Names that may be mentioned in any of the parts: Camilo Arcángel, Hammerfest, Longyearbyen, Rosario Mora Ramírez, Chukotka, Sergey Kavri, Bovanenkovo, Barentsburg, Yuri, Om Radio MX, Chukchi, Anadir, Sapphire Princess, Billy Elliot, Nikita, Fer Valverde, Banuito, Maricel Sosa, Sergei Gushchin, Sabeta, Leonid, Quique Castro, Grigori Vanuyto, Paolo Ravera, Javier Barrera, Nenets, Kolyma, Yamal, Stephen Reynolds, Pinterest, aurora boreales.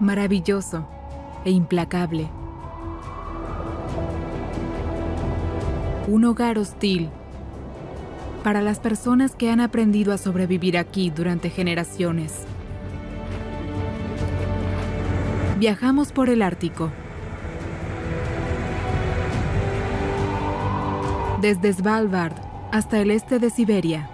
maravilloso e implacable. Un hogar hostil para las personas que han aprendido a sobrevivir aquí durante generaciones. Viajamos por el Ártico. Desde Svalbard hasta el este de Siberia.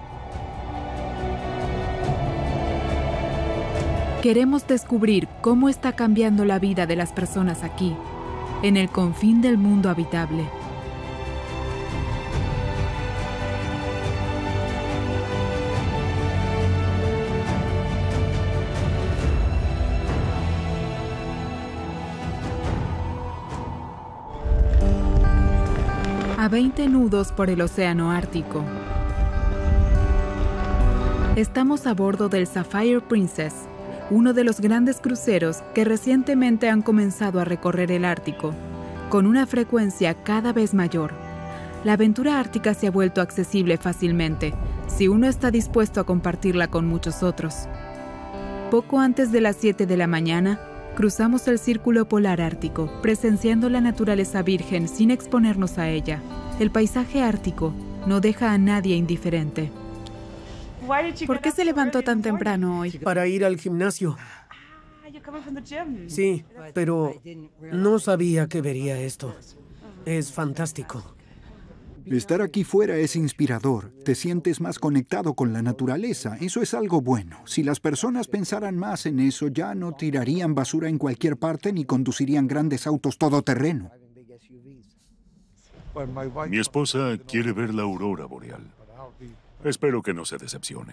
Queremos descubrir cómo está cambiando la vida de las personas aquí, en el confín del mundo habitable. A 20 nudos por el océano Ártico. Estamos a bordo del Sapphire Princess, uno de los grandes cruceros que recientemente han comenzado a recorrer el Ártico, con una frecuencia cada vez mayor. La aventura ártica se ha vuelto accesible fácilmente, si uno está dispuesto a compartirla con muchos otros. Poco antes de las 7 de la mañana, cruzamos el círculo polar ártico, presenciando la naturaleza virgen sin exponernos a ella. El paisaje ártico no deja a nadie indiferente. ¿Por qué se levantó tan temprano hoy? Para ir al gimnasio. Sí, pero no sabía que vería esto. Es fantástico. Estar aquí fuera es inspirador. Te sientes más conectado con la naturaleza. Eso es algo bueno. Si las personas pensaran más en eso, ya no tirarían basura en cualquier parte ni conducirían grandes autos todoterreno. Mi esposa quiere ver la aurora boreal. Espero que no se decepcione.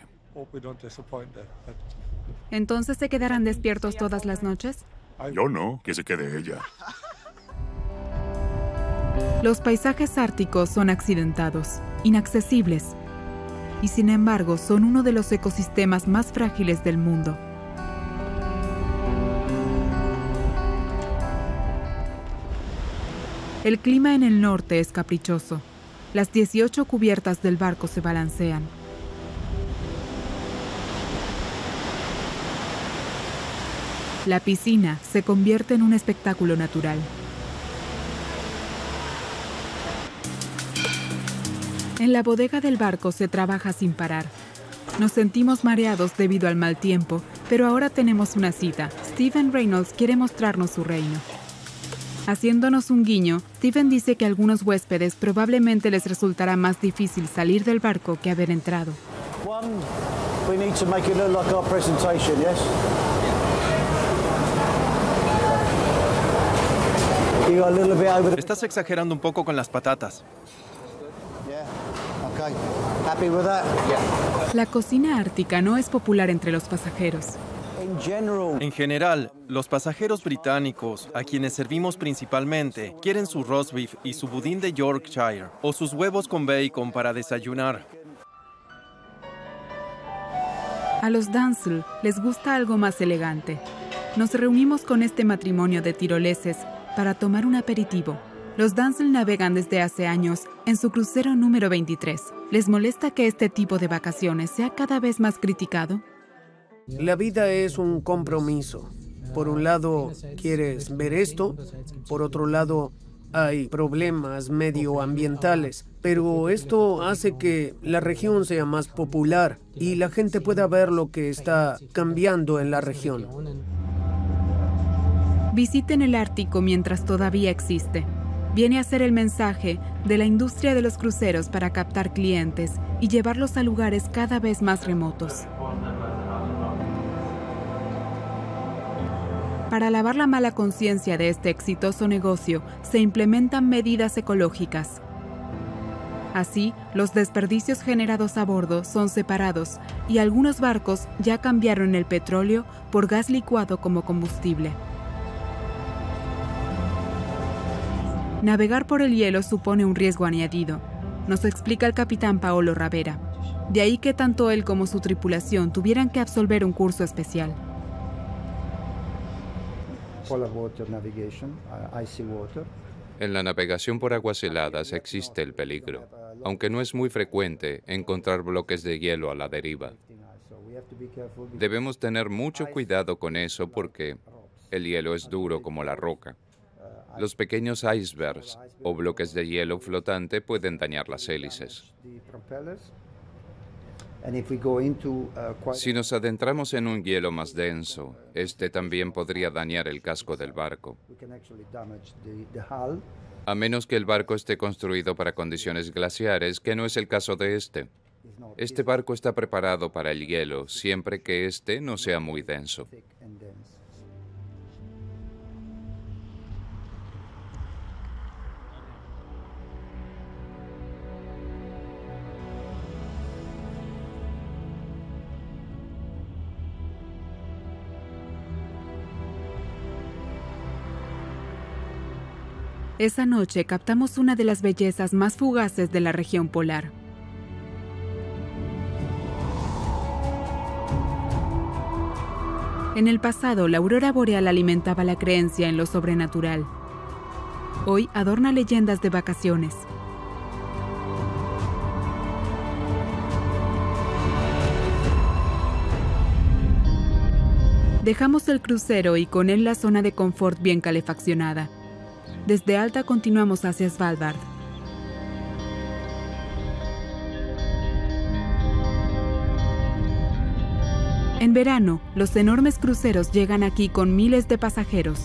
¿Entonces se quedarán despiertos todas las noches? Yo no, que se quede ella. Los paisajes árticos son accidentados, inaccesibles, y sin embargo son uno de los ecosistemas más frágiles del mundo. El clima en el norte es caprichoso. Las 18 cubiertas del barco se balancean. La piscina se convierte en un espectáculo natural. En la bodega del barco se trabaja sin parar. Nos sentimos mareados debido al mal tiempo, pero ahora tenemos una cita. Stephen Reynolds quiere mostrarnos su reino. Haciéndonos un guiño, Stephen dice que a algunos huéspedes probablemente les resultará más difícil salir del barco que haber entrado. Estás exagerando un poco con las patatas. La cocina ártica no es popular entre los pasajeros. En general, los pasajeros británicos, a quienes servimos principalmente, quieren su roast beef y su budín de Yorkshire, o sus huevos con bacon para desayunar. A los Danzel les gusta algo más elegante. Nos reunimos con este matrimonio de tiroleses para tomar un aperitivo. Los Danzel navegan desde hace años en su crucero número 23. ¿Les molesta que este tipo de vacaciones sea cada vez más criticado? La vida es un compromiso. Por un lado, quieres ver esto. Por otro lado, hay problemas medioambientales. Pero esto hace que la región sea más popular y la gente pueda ver lo que está cambiando en la región. Visiten el Ártico mientras todavía existe. Viene a ser el mensaje de la industria de los cruceros para captar clientes y llevarlos a lugares cada vez más remotos. Para lavar la mala conciencia de este exitoso negocio, se implementan medidas ecológicas. Así, los desperdicios generados a bordo son separados y algunos barcos ya cambiaron el petróleo por gas licuado como combustible. Navegar por el hielo supone un riesgo añadido, nos explica el capitán Paolo Ravera. De ahí que tanto él como su tripulación tuvieran que absolver un curso especial. En la navegación por aguas heladas existe el peligro, aunque no es muy frecuente encontrar bloques de hielo a la deriva. Debemos tener mucho cuidado con eso porque el hielo es duro como la roca. Los pequeños icebergs o bloques de hielo flotante pueden dañar las hélices. Si nos adentramos en un hielo más denso, este también podría dañar el casco del barco. A menos que el barco esté construido para condiciones glaciares, que no es el caso de este. Este barco está preparado para el hielo, siempre que este no sea muy denso. Esa noche captamos una de las bellezas más fugaces de la región polar. En el pasado, la aurora boreal alimentaba la creencia en lo sobrenatural. Hoy adorna leyendas de vacaciones. Dejamos el crucero y con él la zona de confort bien calefaccionada. Desde Alta continuamos hacia Svalbard. En verano, los enormes cruceros llegan aquí con miles de pasajeros.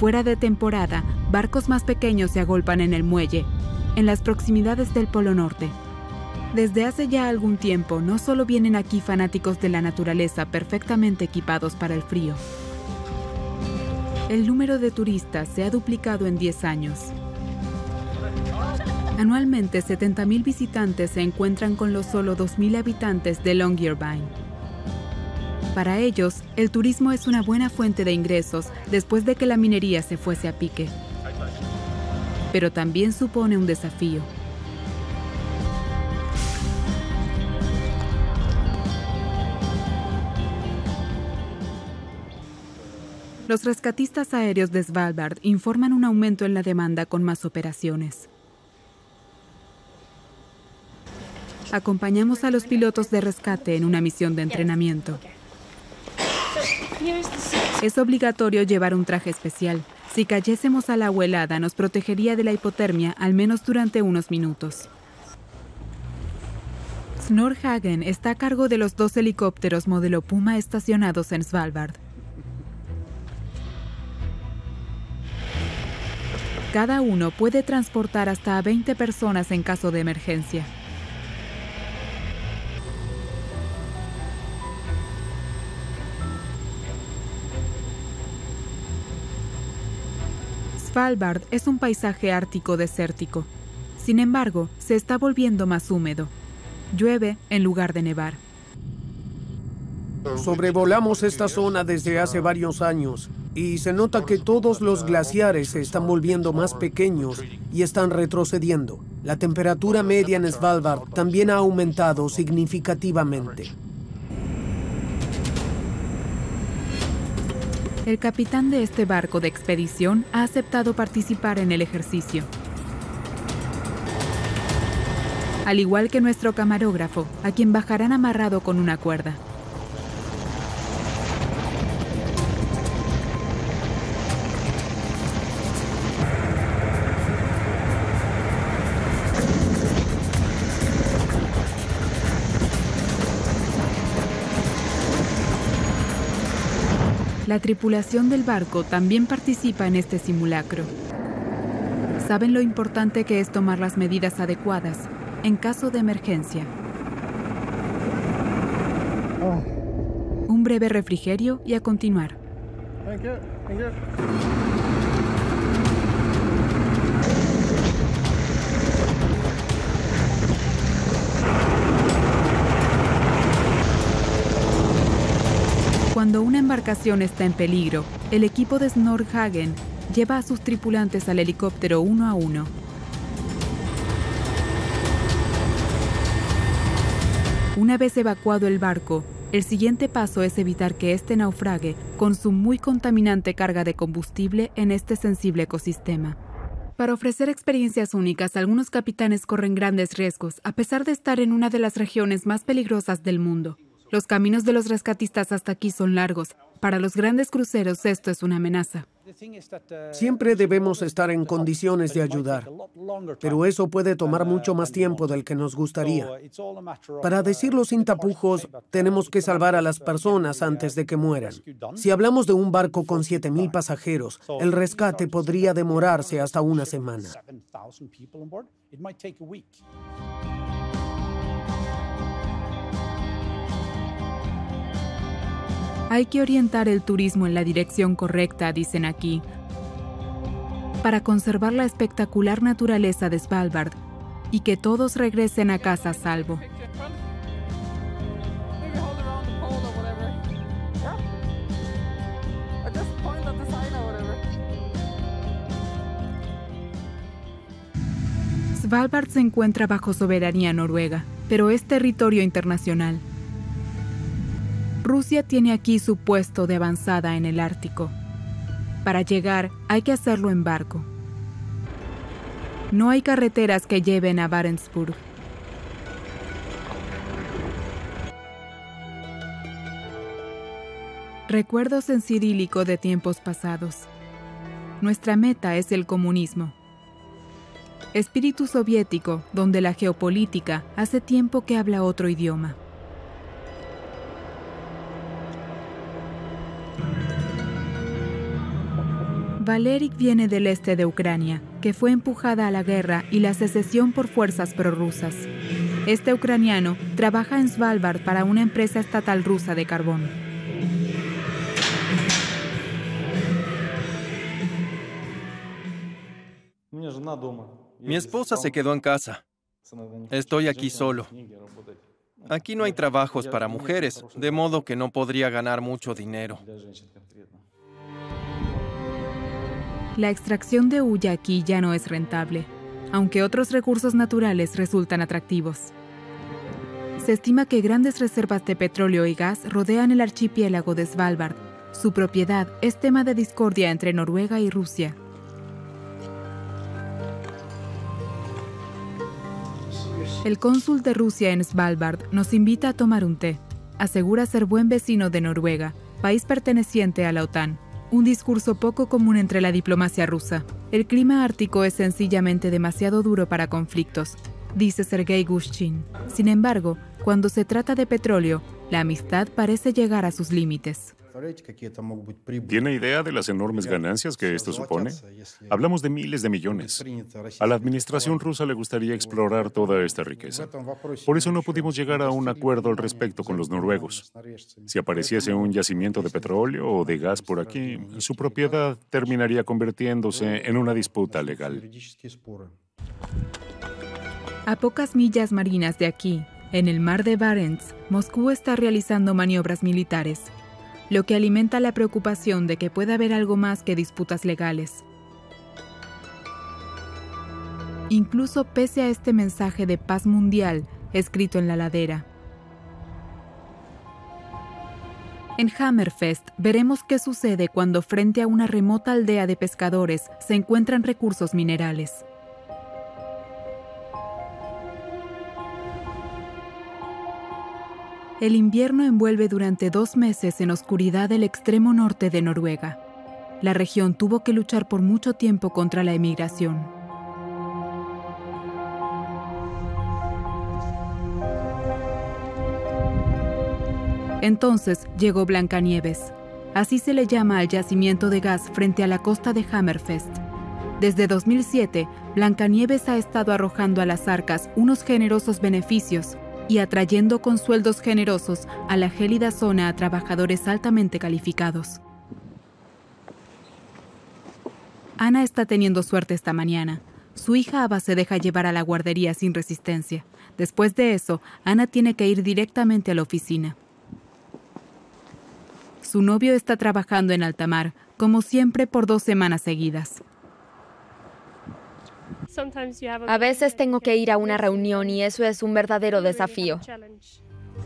Fuera de temporada, barcos más pequeños se agolpan en el muelle, en las proximidades del Polo Norte. Desde hace ya algún tiempo, no solo vienen aquí fanáticos de la naturaleza perfectamente equipados para el frío. El número de turistas se ha duplicado en 10 años. Anualmente, 70.000 visitantes se encuentran con los solo 2.000 habitantes de Longyearbyen. Para ellos, el turismo es una buena fuente de ingresos después de que la minería se fuese a pique. Pero también supone un desafío. Los rescatistas aéreos de Svalbard informan un aumento en la demanda con más operaciones. Acompañamos a los pilotos de rescate en una misión de entrenamiento. Es obligatorio llevar un traje especial. Si cayésemos al agua helada, nos protegería de la hipotermia al menos durante unos minutos. Snorhagen está a cargo de los 2 helicópteros modelo Puma estacionados en Svalbard. Cada uno puede transportar hasta a 20 personas en caso de emergencia. Svalbard es un paisaje ártico desértico. Sin embargo, se está volviendo más húmedo. Llueve en lugar de nevar. Sobrevolamos esta zona desde hace varios años. Y se nota que todos los glaciares se están volviendo más pequeños y están retrocediendo. La temperatura media en Svalbard también ha aumentado significativamente. El capitán de este barco de expedición ha aceptado participar en el ejercicio. Al igual que nuestro camarógrafo, a quien bajarán amarrado con una cuerda. La tripulación del barco también participa en este simulacro. Saben lo importante que es tomar las medidas adecuadas en caso de emergencia. Un breve refrigerio y a continuar. Cuando una embarcación está en peligro, el equipo de Snorhagen lleva a sus tripulantes al helicóptero uno a uno. Una vez evacuado el barco, el siguiente paso es evitar que este naufrague con su muy contaminante carga de combustible en este sensible ecosistema. Para ofrecer experiencias únicas, algunos capitanes corren grandes riesgos, a pesar de estar en una de las regiones más peligrosas del mundo. Los caminos de los rescatistas hasta aquí son largos. Para los grandes cruceros esto es una amenaza. Siempre debemos estar en condiciones de ayudar, pero eso puede tomar mucho más tiempo del que nos gustaría. Para decirlo sin tapujos, tenemos que salvar a las personas antes de que mueran. Si hablamos de un barco con 7,000 pasajeros, el rescate podría demorarse hasta una semana. Hay que orientar el turismo en la dirección correcta, dicen aquí, para conservar la espectacular naturaleza de Svalbard y que todos regresen a casa a salvo. Svalbard se encuentra bajo soberanía noruega, pero es territorio internacional. Rusia tiene aquí su puesto de avanzada en el Ártico. Para llegar, hay que hacerlo en barco. No hay carreteras que lleven a Barentsburg. Recuerdos en cirílico de tiempos pasados. Nuestra meta es el comunismo. Espíritu soviético, donde la geopolítica hace tiempo que habla otro idioma. Valerik viene del este de Ucrania, que fue empujada a la guerra y la secesión por fuerzas prorrusas. Este ucraniano trabaja en Svalbard para una empresa estatal rusa de carbón. Mi esposa se quedó en casa. Estoy aquí solo. Aquí no hay trabajos para mujeres, de modo que no podría ganar mucho dinero. La extracción de hulla aquí ya no es rentable, aunque otros recursos naturales resultan atractivos. Se estima que grandes reservas de petróleo y gas rodean el archipiélago de Svalbard. Su propiedad es tema de discordia entre Noruega y Rusia. El cónsul de Rusia en Svalbard nos invita a tomar un té. Asegura ser buen vecino de Noruega, país perteneciente a la OTAN. Un discurso poco común entre la diplomacia rusa. El clima ártico es sencillamente demasiado duro para conflictos, dice Sergei Gushchin. Sin embargo, cuando se trata de petróleo, la amistad parece llegar a sus límites. ¿Tiene idea de las enormes ganancias que esto supone? Hablamos de miles de millones. A la administración rusa le gustaría explorar toda esta riqueza. Por eso no pudimos llegar a un acuerdo al respecto con los noruegos. Si apareciese un yacimiento de petróleo o de gas por aquí, su propiedad terminaría convirtiéndose en una disputa legal. A pocas millas marinas de aquí, en el mar de Barents, Moscú está realizando maniobras militares, lo que alimenta la preocupación de que pueda haber algo más que disputas legales. Incluso pese a este mensaje de paz mundial escrito en la ladera. En Hammerfest veremos qué sucede cuando frente a una remota aldea de pescadores se encuentran recursos minerales. El invierno envuelve durante 2 meses en oscuridad el extremo norte de Noruega. La región tuvo que luchar por mucho tiempo contra la emigración. Entonces llegó Blancanieves. Así se le llama al yacimiento de gas frente a la costa de Hammerfest. Desde 2007, Blancanieves ha estado arrojando a las arcas unos generosos beneficios y atrayendo con sueldos generosos a la gélida zona a trabajadores altamente calificados. Ana está teniendo suerte esta mañana. Su hija Ava se deja llevar a la guardería sin resistencia. Después de eso, Ana tiene que ir directamente a la oficina. Su novio está trabajando en alta mar, como siempre por 2 semanas seguidas. A veces tengo que ir a una reunión y eso es un verdadero desafío.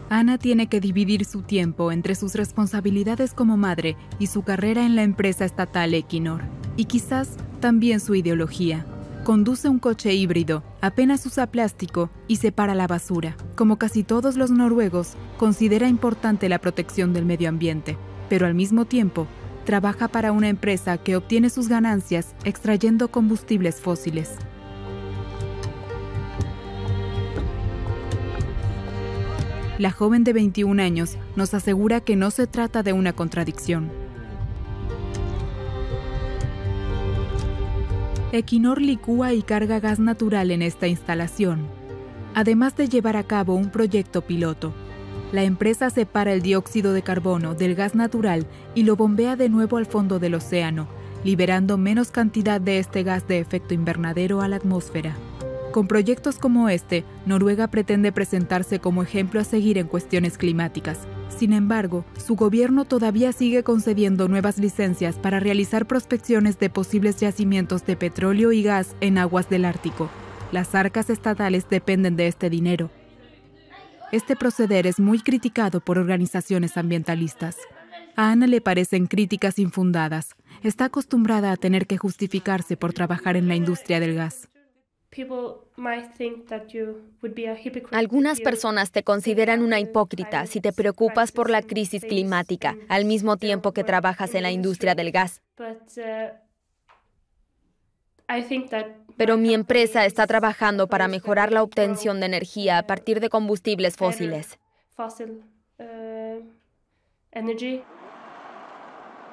Ana tiene que dividir su tiempo entre sus responsabilidades como madre y su carrera en la empresa estatal Equinor, y quizás también su ideología. Conduce un coche híbrido, apenas usa plástico y separa la basura. Como casi todos los noruegos, considera importante la protección del medio ambiente, pero al mismo tiempo, trabaja para una empresa que obtiene sus ganancias extrayendo combustibles fósiles. La joven de 21 años nos asegura que no se trata de una contradicción. Equinor licúa y carga gas natural en esta instalación, además de llevar a cabo un proyecto piloto. La empresa separa el dióxido de carbono del gas natural y lo bombea de nuevo al fondo del océano, liberando menos cantidad de este gas de efecto invernadero a la atmósfera. Con proyectos como este, Noruega pretende presentarse como ejemplo a seguir en cuestiones climáticas. Sin embargo, su gobierno todavía sigue concediendo nuevas licencias para realizar prospecciones de posibles yacimientos de petróleo y gas en aguas del Ártico. Las arcas estatales dependen de este dinero. Este proceder es muy criticado por organizaciones ambientalistas. A Ana le parecen críticas infundadas. Está acostumbrada a tener que justificarse por trabajar en la industria del gas. Algunas personas te consideran una hipócrita si te preocupas por la crisis climática, al mismo tiempo que trabajas en la industria del gas. Pero mi empresa está trabajando para mejorar la obtención de energía a partir de combustibles fósiles.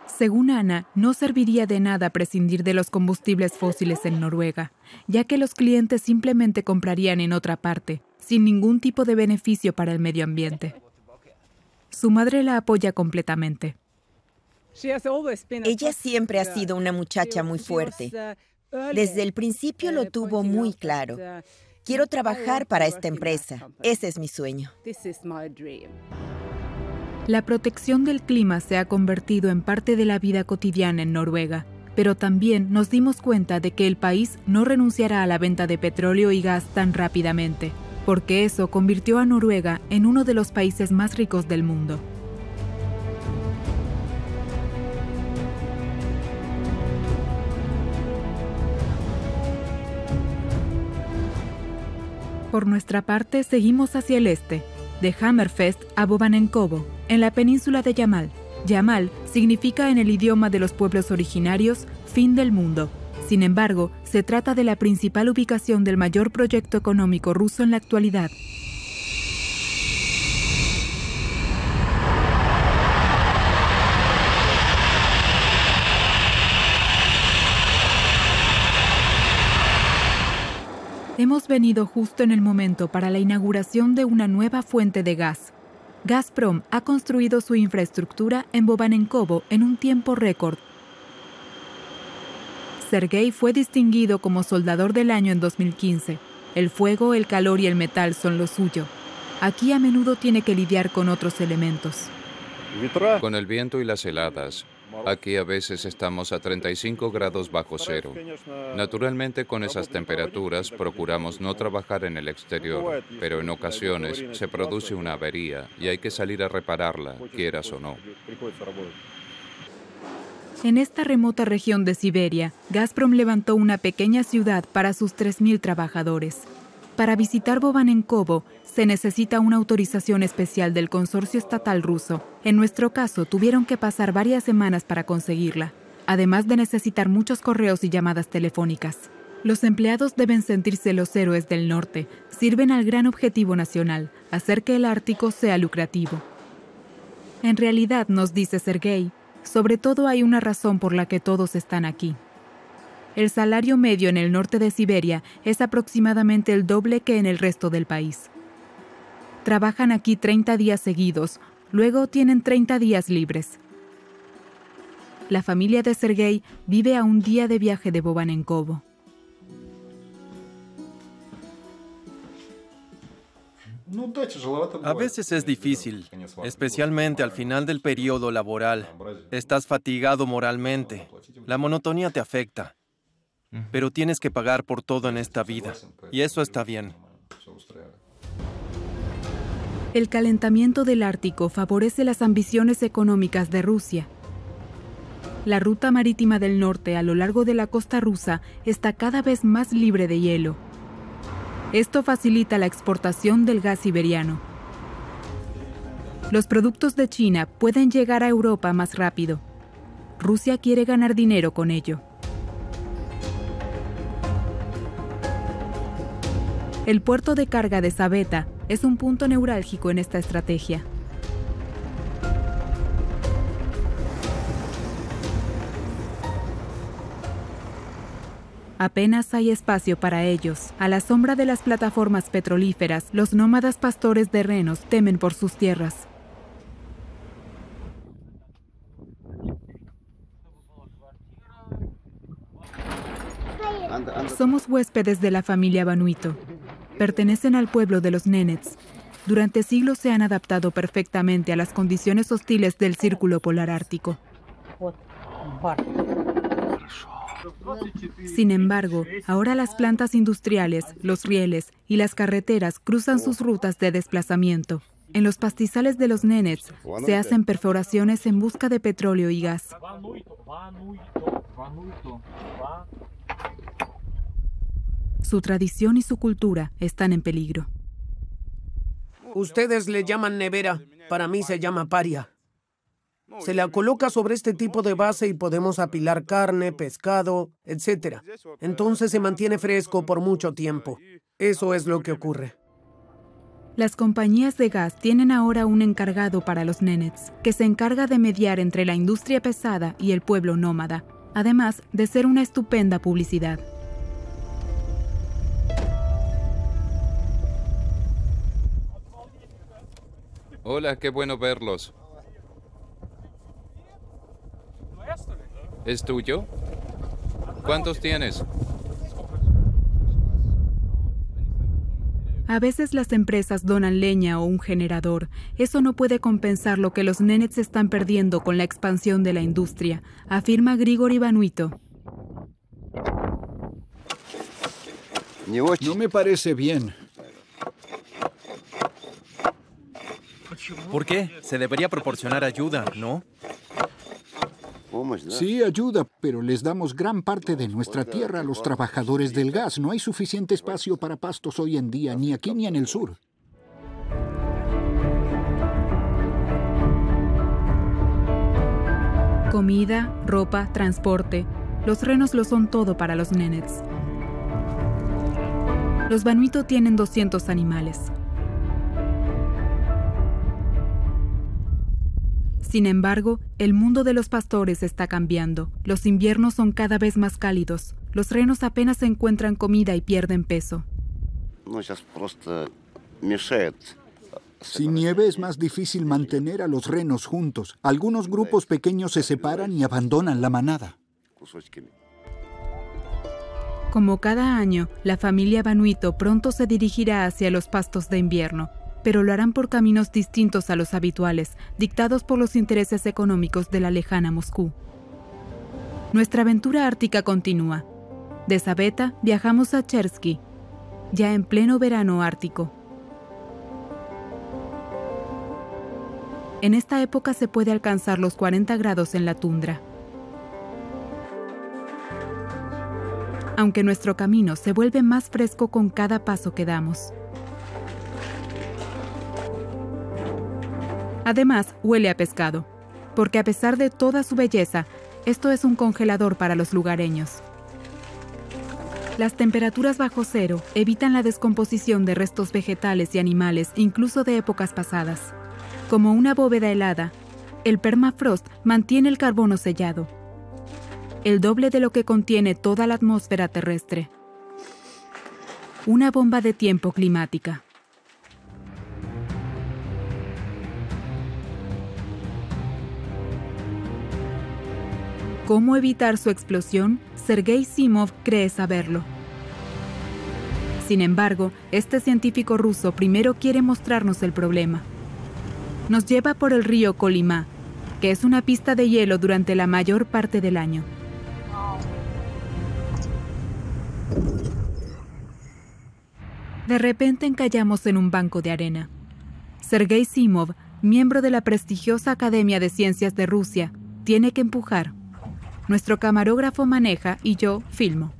Según Ana, no serviría de nada prescindir de los combustibles fósiles en Noruega, ya que los clientes simplemente comprarían en otra parte, sin ningún tipo de beneficio para el medio ambiente. Su madre la apoya completamente. Ella siempre ha sido una muchacha muy fuerte. Desde el principio lo tuvo muy claro. Quiero trabajar para esta empresa. Ese es mi sueño. La protección del clima se ha convertido en parte de la vida cotidiana en Noruega, pero también nos dimos cuenta de que el país no renunciará a la venta de petróleo y gas tan rápidamente, porque eso convirtió a Noruega en uno de los países más ricos del mundo. Por nuestra parte, seguimos hacia el este, de Hammerfest a Bovanenkovo, en la península de Yamal. Yamal significa en el idioma de los pueblos originarios fin del mundo. Sin embargo, se trata de la principal ubicación del mayor proyecto económico ruso en la actualidad. Hemos venido justo en el momento para la inauguración de una nueva fuente de gas. Gazprom ha construido su infraestructura en Bovanenkovo en un tiempo récord. Sergei fue distinguido como soldador del año en 2015. El fuego, el calor y el metal son lo suyo. Aquí a menudo tiene que lidiar con otros elementos. Con el viento y las heladas. Aquí a veces estamos a 35 grados bajo cero. Naturalmente, con esas temperaturas procuramos no trabajar en el exterior, pero en ocasiones se produce una avería y hay que salir a repararla, quieras o no. En esta remota región de Siberia, Gazprom levantó una pequeña ciudad para sus 3.000 trabajadores. Para visitar Bovanenkovo se necesita una autorización especial del consorcio estatal ruso. En nuestro caso, tuvieron que pasar varias semanas para conseguirla, además de necesitar muchos correos y llamadas telefónicas. Los empleados deben sentirse los héroes del norte. Sirven al gran objetivo nacional, hacer que el Ártico sea lucrativo. En realidad, nos dice Sergei, sobre todo hay una razón por la que todos están aquí. El salario medio en el norte de Siberia es aproximadamente el doble que en el resto del país. Trabajan aquí 30 días seguidos, luego tienen 30 días libres. La familia de Sergei vive a un día de viaje de Bovanenkovo. A veces es difícil, especialmente al final del periodo laboral. Estás fatigado moralmente, la monotonía te afecta. Pero tienes que pagar por todo en esta vida, y eso está bien. El calentamiento del Ártico favorece las ambiciones económicas de Rusia. La ruta marítima del norte a lo largo de la costa rusa está cada vez más libre de hielo. Esto facilita la exportación del gas siberiano. Los productos de China pueden llegar a Europa más rápido. Rusia quiere ganar dinero con ello. El puerto de carga de Sabeta es un punto neurálgico en esta estrategia. Apenas hay espacio para ellos. A la sombra de las plataformas petrolíferas, los nómadas pastores de renos temen por sus tierras. Somos huéspedes de la familia Banuito. Pertenecen al pueblo de los Nenets. Durante siglos se han adaptado perfectamente a las condiciones hostiles del círculo polar ártico. Sin embargo, ahora las plantas industriales, los rieles y las carreteras cruzan sus rutas de desplazamiento. En los pastizales de los Nenets se hacen perforaciones en busca de petróleo y gas. Su tradición y su cultura están en peligro. Ustedes le llaman nevera, para mí se llama paria. Se la coloca sobre este tipo de base y podemos apilar carne, pescado, etc. Entonces se mantiene fresco por mucho tiempo. Eso es lo que ocurre. Las compañías de gas tienen ahora un encargado para los Nenets, que se encarga de mediar entre la industria pesada y el pueblo nómada, además de ser una estupenda publicidad. Hola, qué bueno verlos. ¿Es tuyo? ¿Cuántos tienes? A veces las empresas donan leña o un generador. Eso no puede compensar lo que los Nenets están perdiendo con la expansión de la industria, afirma Grigori Vanuyto. No me parece bien. ¿Por qué? Se debería proporcionar ayuda, ¿no? Sí, ayuda, pero les damos gran parte de nuestra tierra a los trabajadores del gas. No hay suficiente espacio para pastos hoy en día, ni aquí ni en el sur. Comida, ropa, transporte. Los renos lo son todo para los Nenets. Los Banuito tienen 200 animales. Sin embargo, el mundo de los pastores está cambiando. Los inviernos son cada vez más cálidos. Los renos apenas encuentran comida y pierden peso. Sin nieve es más difícil mantener a los renos juntos. Algunos grupos pequeños se separan y abandonan la manada. Como cada año, la familia Banuito pronto se dirigirá hacia los pastos de invierno, pero lo harán por caminos distintos a los habituales, dictados por los intereses económicos de la lejana Moscú. Nuestra aventura ártica continúa. De Sabeta viajamos a Chersky, ya en pleno verano ártico. En esta época se puede alcanzar los 40 grados en la tundra. Aunque nuestro camino se vuelve más fresco con cada paso que damos. Además, huele a pescado, porque a pesar de toda su belleza, esto es un congelador para los lugareños. Las temperaturas bajo cero evitan la descomposición de restos vegetales y animales, incluso de épocas pasadas. Como una bóveda helada, el permafrost mantiene el carbono sellado, el doble de lo que contiene toda la atmósfera terrestre. Una bomba de tiempo climática. ¿Cómo evitar su explosión? Sergei Zimov cree saberlo. Sin embargo, este científico ruso primero quiere mostrarnos el problema. Nos lleva por el río Kolyma, que es una pista de hielo durante la mayor parte del año. De repente encallamos en un banco de arena. Sergei Zimov, miembro de la prestigiosa Academia de Ciencias de Rusia, tiene que empujar. Nuestro camarógrafo maneja y yo filmo.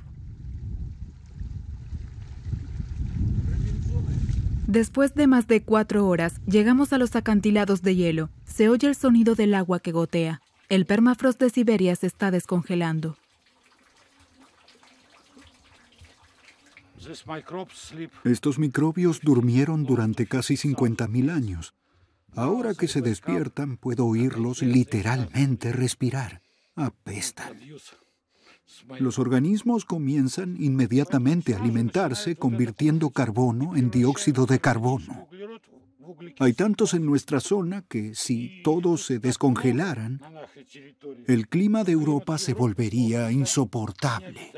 Después de más de 4 horas, llegamos a los acantilados de hielo. Se oye el sonido del agua que gotea. El permafrost de Siberia se está descongelando. Estos microbios durmieron durante casi 50.000 años. Ahora que se despiertan, puedo oírlos literalmente respirar. Apestan. Los organismos comienzan inmediatamente a alimentarse, convirtiendo carbono en dióxido de carbono. Hay tantos en nuestra zona que, si todos se descongelaran, el clima de Europa se volvería insoportable.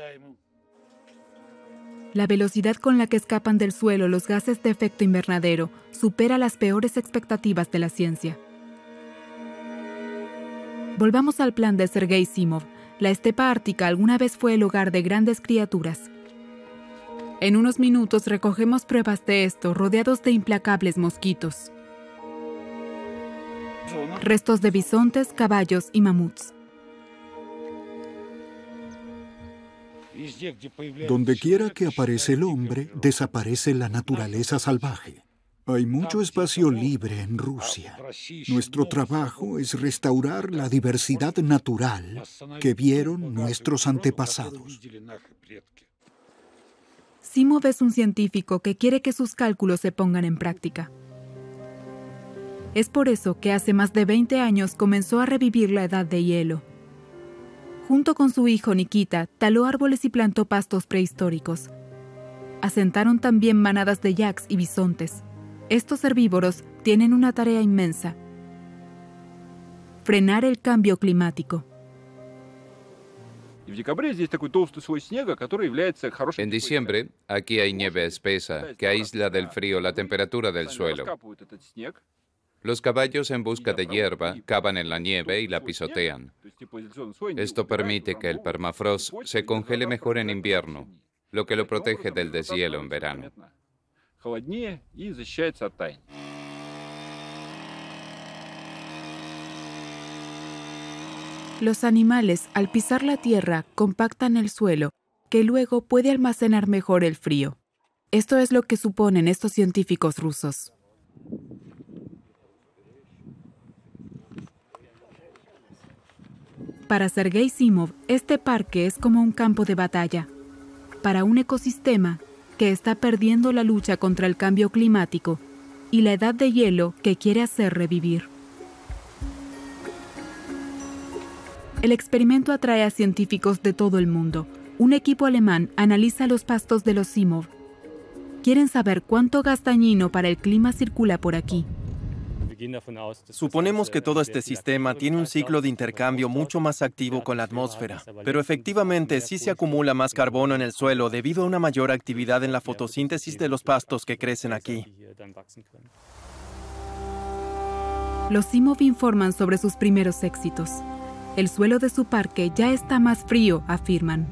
La velocidad con la que escapan del suelo los gases de efecto invernadero supera las peores expectativas de la ciencia. Volvamos al plan de Sergei Zimov. La estepa ártica alguna vez fue el hogar de grandes criaturas. En unos minutos recogemos pruebas de esto, rodeados de implacables mosquitos. Restos de bisontes, caballos y mamuts. Donde quiera que aparece el hombre, desaparece la naturaleza salvaje. Hay mucho espacio libre en Rusia. Nuestro trabajo es restaurar la diversidad natural que vieron nuestros antepasados. Zimov es un científico que quiere que sus cálculos se pongan en práctica. Es por eso que hace más de 20 años comenzó a revivir la edad de hielo. Junto con su hijo Nikita, taló árboles y plantó pastos prehistóricos. Asentaron también manadas de yaks y bisontes. Estos herbívoros tienen una tarea inmensa: frenar el cambio climático. En diciembre, aquí hay nieve espesa que aísla del frío la temperatura del suelo. Los caballos en busca de hierba cavan en la nieve y la pisotean. Esto permite que el permafrost se congele mejor en invierno, lo que lo protege del deshielo en verano. Los animales, al pisar la tierra, compactan el suelo, que luego puede almacenar mejor el frío. Esto es lo que suponen estos científicos rusos. Para Sergei Zimov, este parque es como un campo de batalla. Para un ecosistema que está perdiendo la lucha contra el cambio climático y la edad de hielo que quiere hacer revivir. El experimento atrae a científicos de todo el mundo. Un equipo alemán analiza los pastos de los Zimov. Quieren saber cuánto gas dañino para el clima circula por aquí. Suponemos que todo este sistema tiene un ciclo de intercambio mucho más activo con la atmósfera, pero efectivamente sí se acumula más carbono en el suelo debido a una mayor actividad en la fotosíntesis de los pastos que crecen aquí. Los Zimov informan sobre sus primeros éxitos. El suelo de su parque ya está más frío, afirman.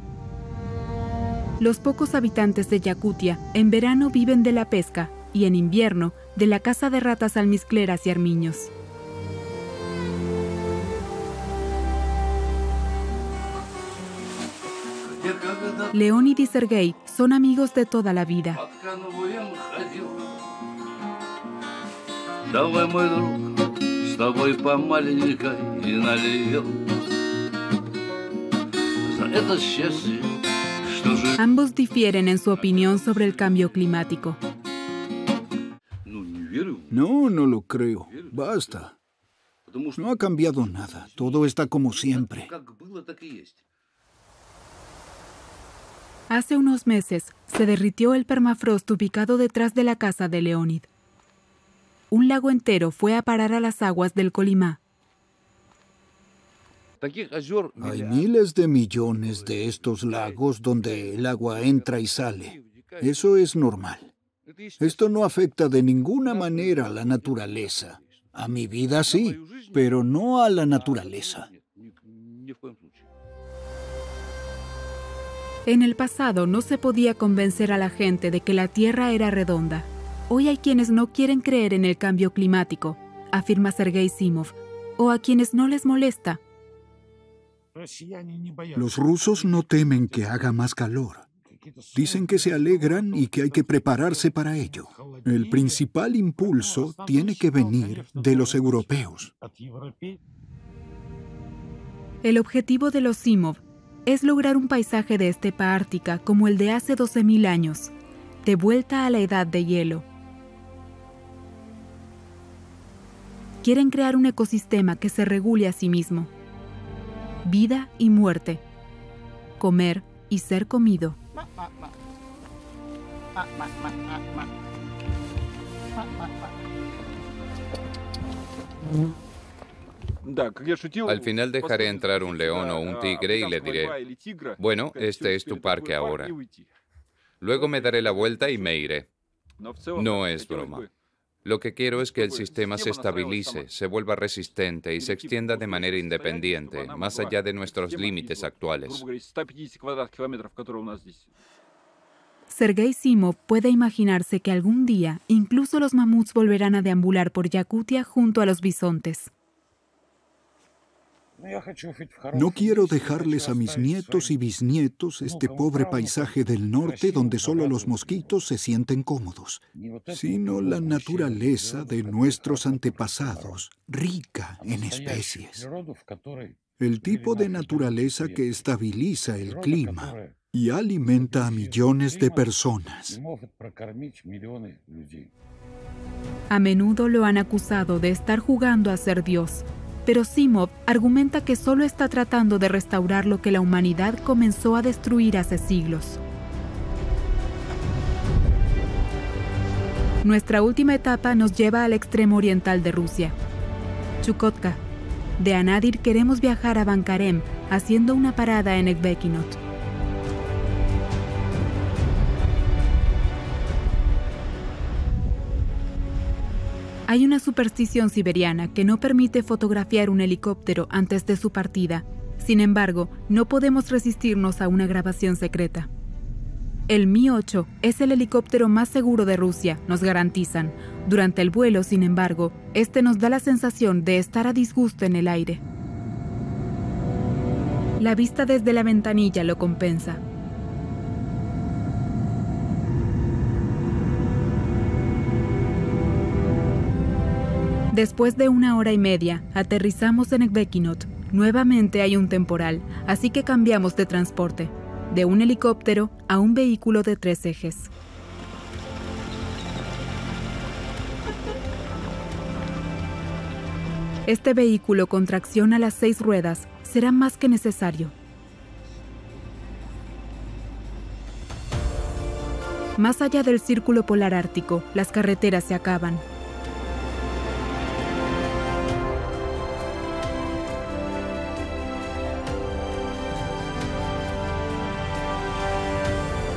Los pocos habitantes de Yakutia en verano viven de la pesca y en invierno de la caza de ratas almizcleras y armiños. Leonid y Sergei son amigos de toda la vida. Ambos difieren en su opinión sobre el cambio climático. No, no lo creo. Basta. No ha cambiado nada. Todo está como siempre. Hace unos meses se derritió el permafrost ubicado detrás de la casa de Leonid. Un lago entero fue a parar a las aguas del Kolyma. Hay miles de millones de estos lagos donde el agua entra y sale. Eso es normal. Esto no afecta de ninguna manera a la naturaleza. A mi vida sí, pero no a la naturaleza. En el pasado no se podía convencer a la gente de que la Tierra era redonda. Hoy hay quienes no quieren creer en el cambio climático, afirma Sergei Zimov, o a quienes no les molesta. Los rusos no temen que haga más calor. Dicen que se alegran y que hay que prepararse para ello. El principal impulso tiene que venir de los europeos. El objetivo de los Zimov es lograr un paisaje de estepa ártica como el de hace 12.000 años, de vuelta a la edad de hielo. Quieren crear un ecosistema que se regule a sí mismo. Vida y muerte. Comer y ser comido. Al final dejaré entrar un león o un tigre y le diré, bueno, este es tu parque ahora. Luego me daré la vuelta y me iré. No es broma. Lo que quiero es que el sistema se estabilice, se vuelva resistente y se extienda de manera independiente, más allá de nuestros límites actuales. Sergei Zimov puede imaginarse que algún día incluso los mamuts volverán a deambular por Yakutia junto a los bisontes. No quiero dejarles a mis nietos y bisnietos este pobre paisaje del norte donde solo los mosquitos se sienten cómodos, sino la naturaleza de nuestros antepasados, rica en especies. El tipo de naturaleza que estabiliza el clima y alimenta a millones de personas. A menudo lo han acusado de estar jugando a ser Dios. Pero Zimov argumenta que solo está tratando de restaurar lo que la humanidad comenzó a destruir hace siglos. Nuestra última etapa nos lleva al extremo oriental de Rusia, Chukotka. De Anadir queremos viajar a Vankarem, haciendo una parada en Ekvekinot. Hay una superstición siberiana que no permite fotografiar un helicóptero antes de su partida. Sin embargo, no podemos resistirnos a una grabación secreta. El Mi-8 es el helicóptero más seguro de Rusia, nos garantizan. Durante el vuelo, sin embargo, este nos da la sensación de estar a disgusto en el aire. La vista desde la ventanilla lo compensa. Después de una hora y media, aterrizamos en Ekvekinot. Nuevamente hay un temporal, así que cambiamos de transporte. De un helicóptero a un vehículo de 3 ejes. Este vehículo con tracción a las 6 ruedas será más que necesario. Más allá del círculo polar ártico, las carreteras se acaban.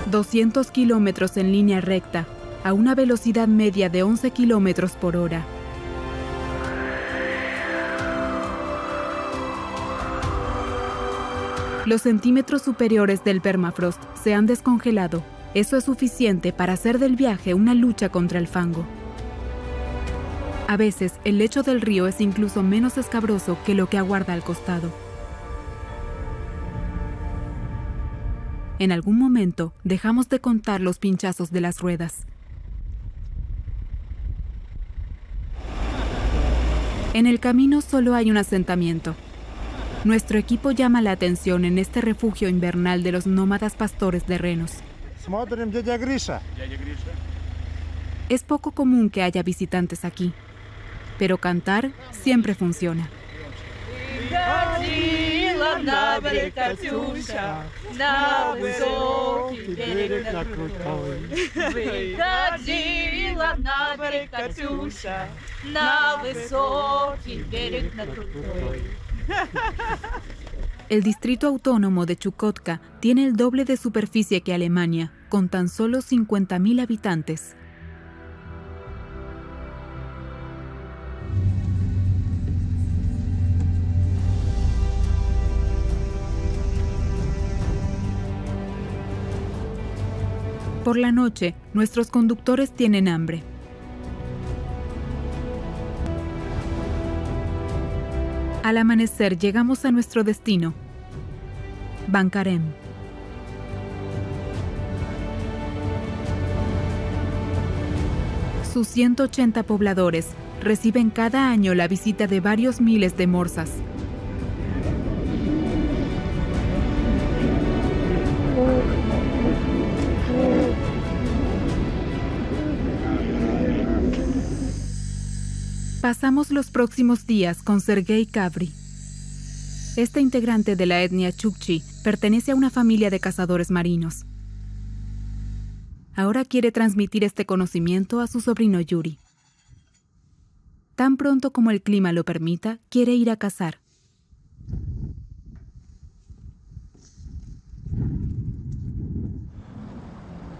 ...200 kilómetros en línea recta, a una velocidad media de 11 kilómetros por hora. Los centímetros superiores del permafrost se han descongelado. Eso es suficiente para hacer del viaje una lucha contra el fango. A veces, el lecho del río es incluso menos escabroso que lo que aguarda al costado. En algún momento, dejamos de contar los pinchazos de las ruedas. En el camino solo hay un asentamiento. Nuestro equipo llama la atención en este refugio invernal de los nómadas pastores de renos. Es poco común que haya visitantes aquí, pero cantar siempre funciona. El distrito autónomo de Chukotka tiene el doble de superficie que Alemania, con tan solo 50.000 habitantes. Por la noche, nuestros conductores tienen hambre. Al amanecer llegamos a nuestro destino, Vankarem. Sus 180 pobladores reciben cada año la visita de varios miles de morsas. Pasamos los próximos días con Sergey Kavri. Este integrante de la etnia Chukchi pertenece a una familia de cazadores marinos. Ahora quiere transmitir este conocimiento a su sobrino Yuri. Tan pronto como el clima lo permita, quiere ir a cazar.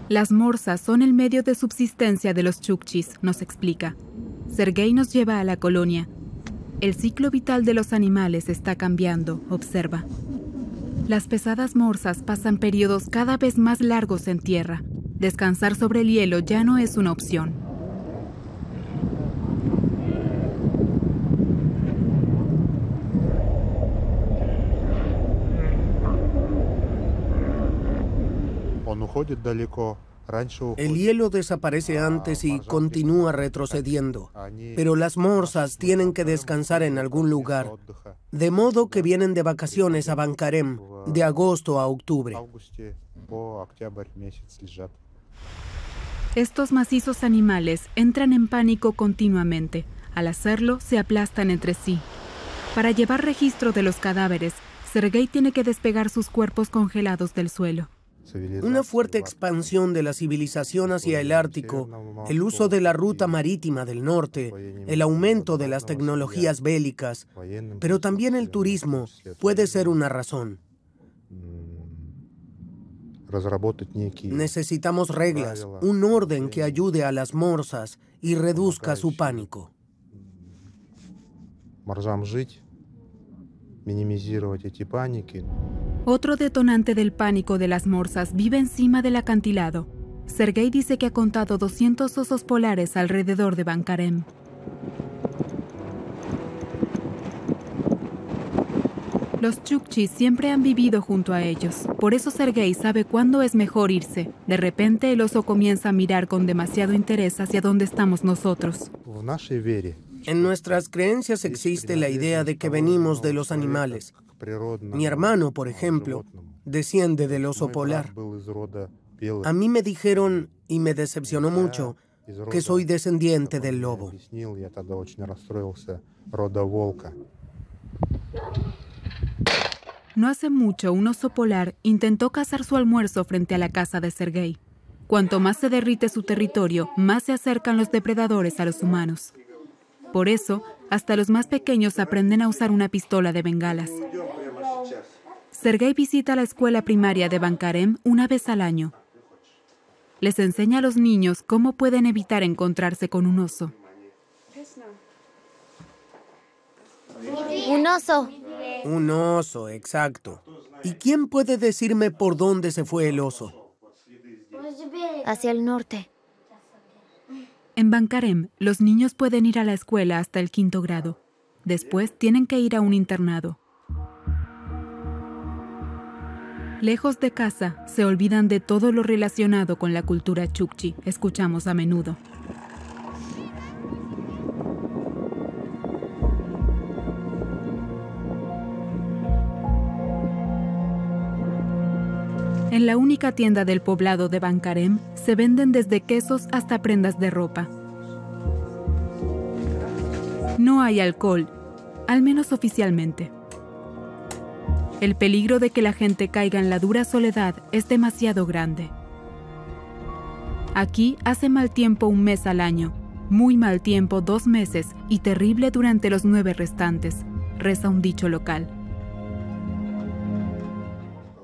Las morsas son el medio de subsistencia de los Chukchis, nos explica. Sergei nos lleva a la colonia. El ciclo vital de los animales está cambiando, observa. Las pesadas morsas pasan periodos cada vez más largos en tierra. Descansar sobre el hielo ya no es una opción. El hielo desaparece antes y continúa retrocediendo, pero las morsas tienen que descansar en algún lugar, de modo que vienen de vacaciones a Vankarem de agosto a octubre. Estos macizos animales entran en pánico continuamente. Al hacerlo, se aplastan entre sí. Para llevar registro de los cadáveres, Sergei tiene que despegar sus cuerpos congelados del suelo. Una fuerte expansión de la civilización hacia el Ártico, el uso de la ruta marítima del norte, el aumento de las tecnologías bélicas, pero también el turismo puede ser una razón. Necesitamos reglas, un orden que ayude a las morsas y reduzca su pánico. Otro detonante del pánico de las morsas vive encima del acantilado. Sergei dice que ha contado 200 osos polares alrededor de Vankarem. Los Chukchis siempre han vivido junto a ellos. Por eso Sergei sabe cuándo es mejor irse. De repente el oso comienza a mirar con demasiado interés hacia donde estamos nosotros. En nuestras creencias existe la idea de que venimos de los animales. Mi hermano, por ejemplo, desciende del oso polar. A mí me dijeron, y me decepcionó mucho, que soy descendiente del lobo. No hace mucho, un oso polar intentó cazar su almuerzo frente a la casa de Sergei. Cuanto más se derrite su territorio, más se acercan los depredadores a los humanos. Por eso, hasta los más pequeños aprenden a usar una pistola de bengalas. Sergei visita la escuela primaria de Vankarem una vez al año. Les enseña a los niños cómo pueden evitar encontrarse con un oso. Un oso. Un oso, exacto. ¿Y quién puede decirme por dónde se fue el oso? Hacia el norte. En Vankarem, los niños pueden ir a la escuela hasta el 5º grado. Después tienen que ir a un internado. Lejos de casa, se olvidan de todo lo relacionado con la cultura Chukchi. Escuchamos a menudo. En la única tienda del poblado de Vankarem se venden desde quesos hasta prendas de ropa. No hay alcohol, al menos oficialmente. El peligro de que la gente caiga en la dura soledad es demasiado grande. Aquí hace mal tiempo un mes al año, muy mal tiempo 2 meses y terrible durante los 9 restantes, reza un dicho local.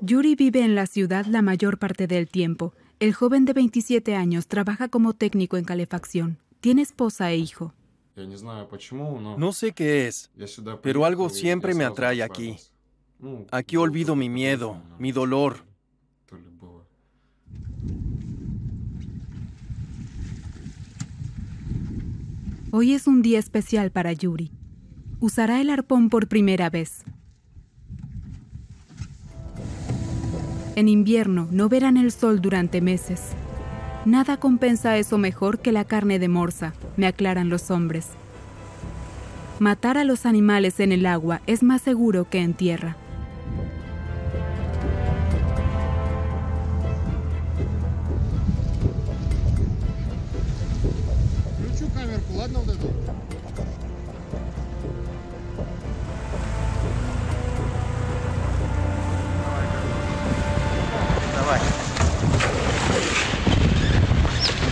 Yuri vive en la ciudad la mayor parte del tiempo. El joven de 27 años trabaja como técnico en calefacción. Tiene esposa e hijo. No sé qué es, pero algo siempre me atrae aquí. Aquí olvido mi miedo, mi dolor. Hoy es un día especial para Yuri. Usará el arpón por primera vez. En invierno no verán el sol durante meses. Nada compensa eso mejor que la carne de morsa, me aclaran los hombres. Matar a los animales en el agua es más seguro que en tierra.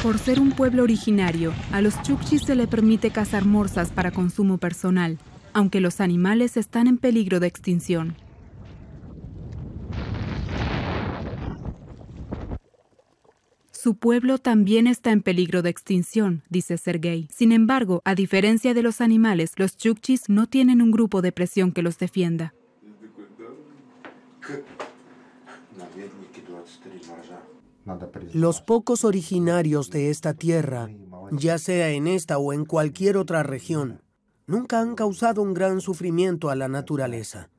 Por ser un pueblo originario, a los Chukchi se le permite cazar morsas para consumo personal, aunque los animales están en peligro de extinción. Su pueblo también está en peligro de extinción, dice Sergei. Sin embargo, a diferencia de los animales, los Chukchis no tienen un grupo de presión que los defienda. Los pocos originarios de esta tierra, ya sea en esta o en cualquier otra región, nunca han causado un gran sufrimiento a la naturaleza.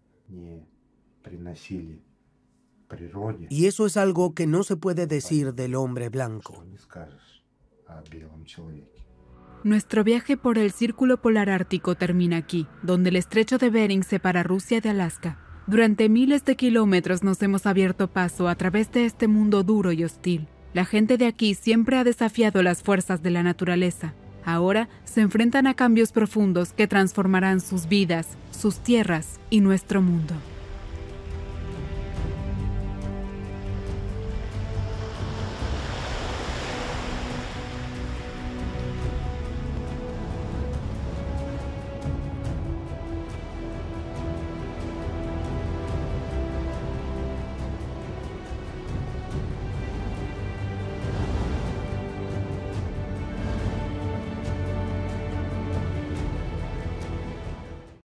Y eso es algo que no se puede decir del hombre blanco. Nuestro viaje por el Círculo Polar Ártico termina aquí, donde el estrecho de Bering separa Rusia de Alaska. Durante miles de kilómetros nos hemos abierto paso a través de este mundo duro y hostil. La gente de aquí siempre ha desafiado las fuerzas de la naturaleza. Ahora se enfrentan a cambios profundos que transformarán sus vidas, sus tierras y nuestro mundo.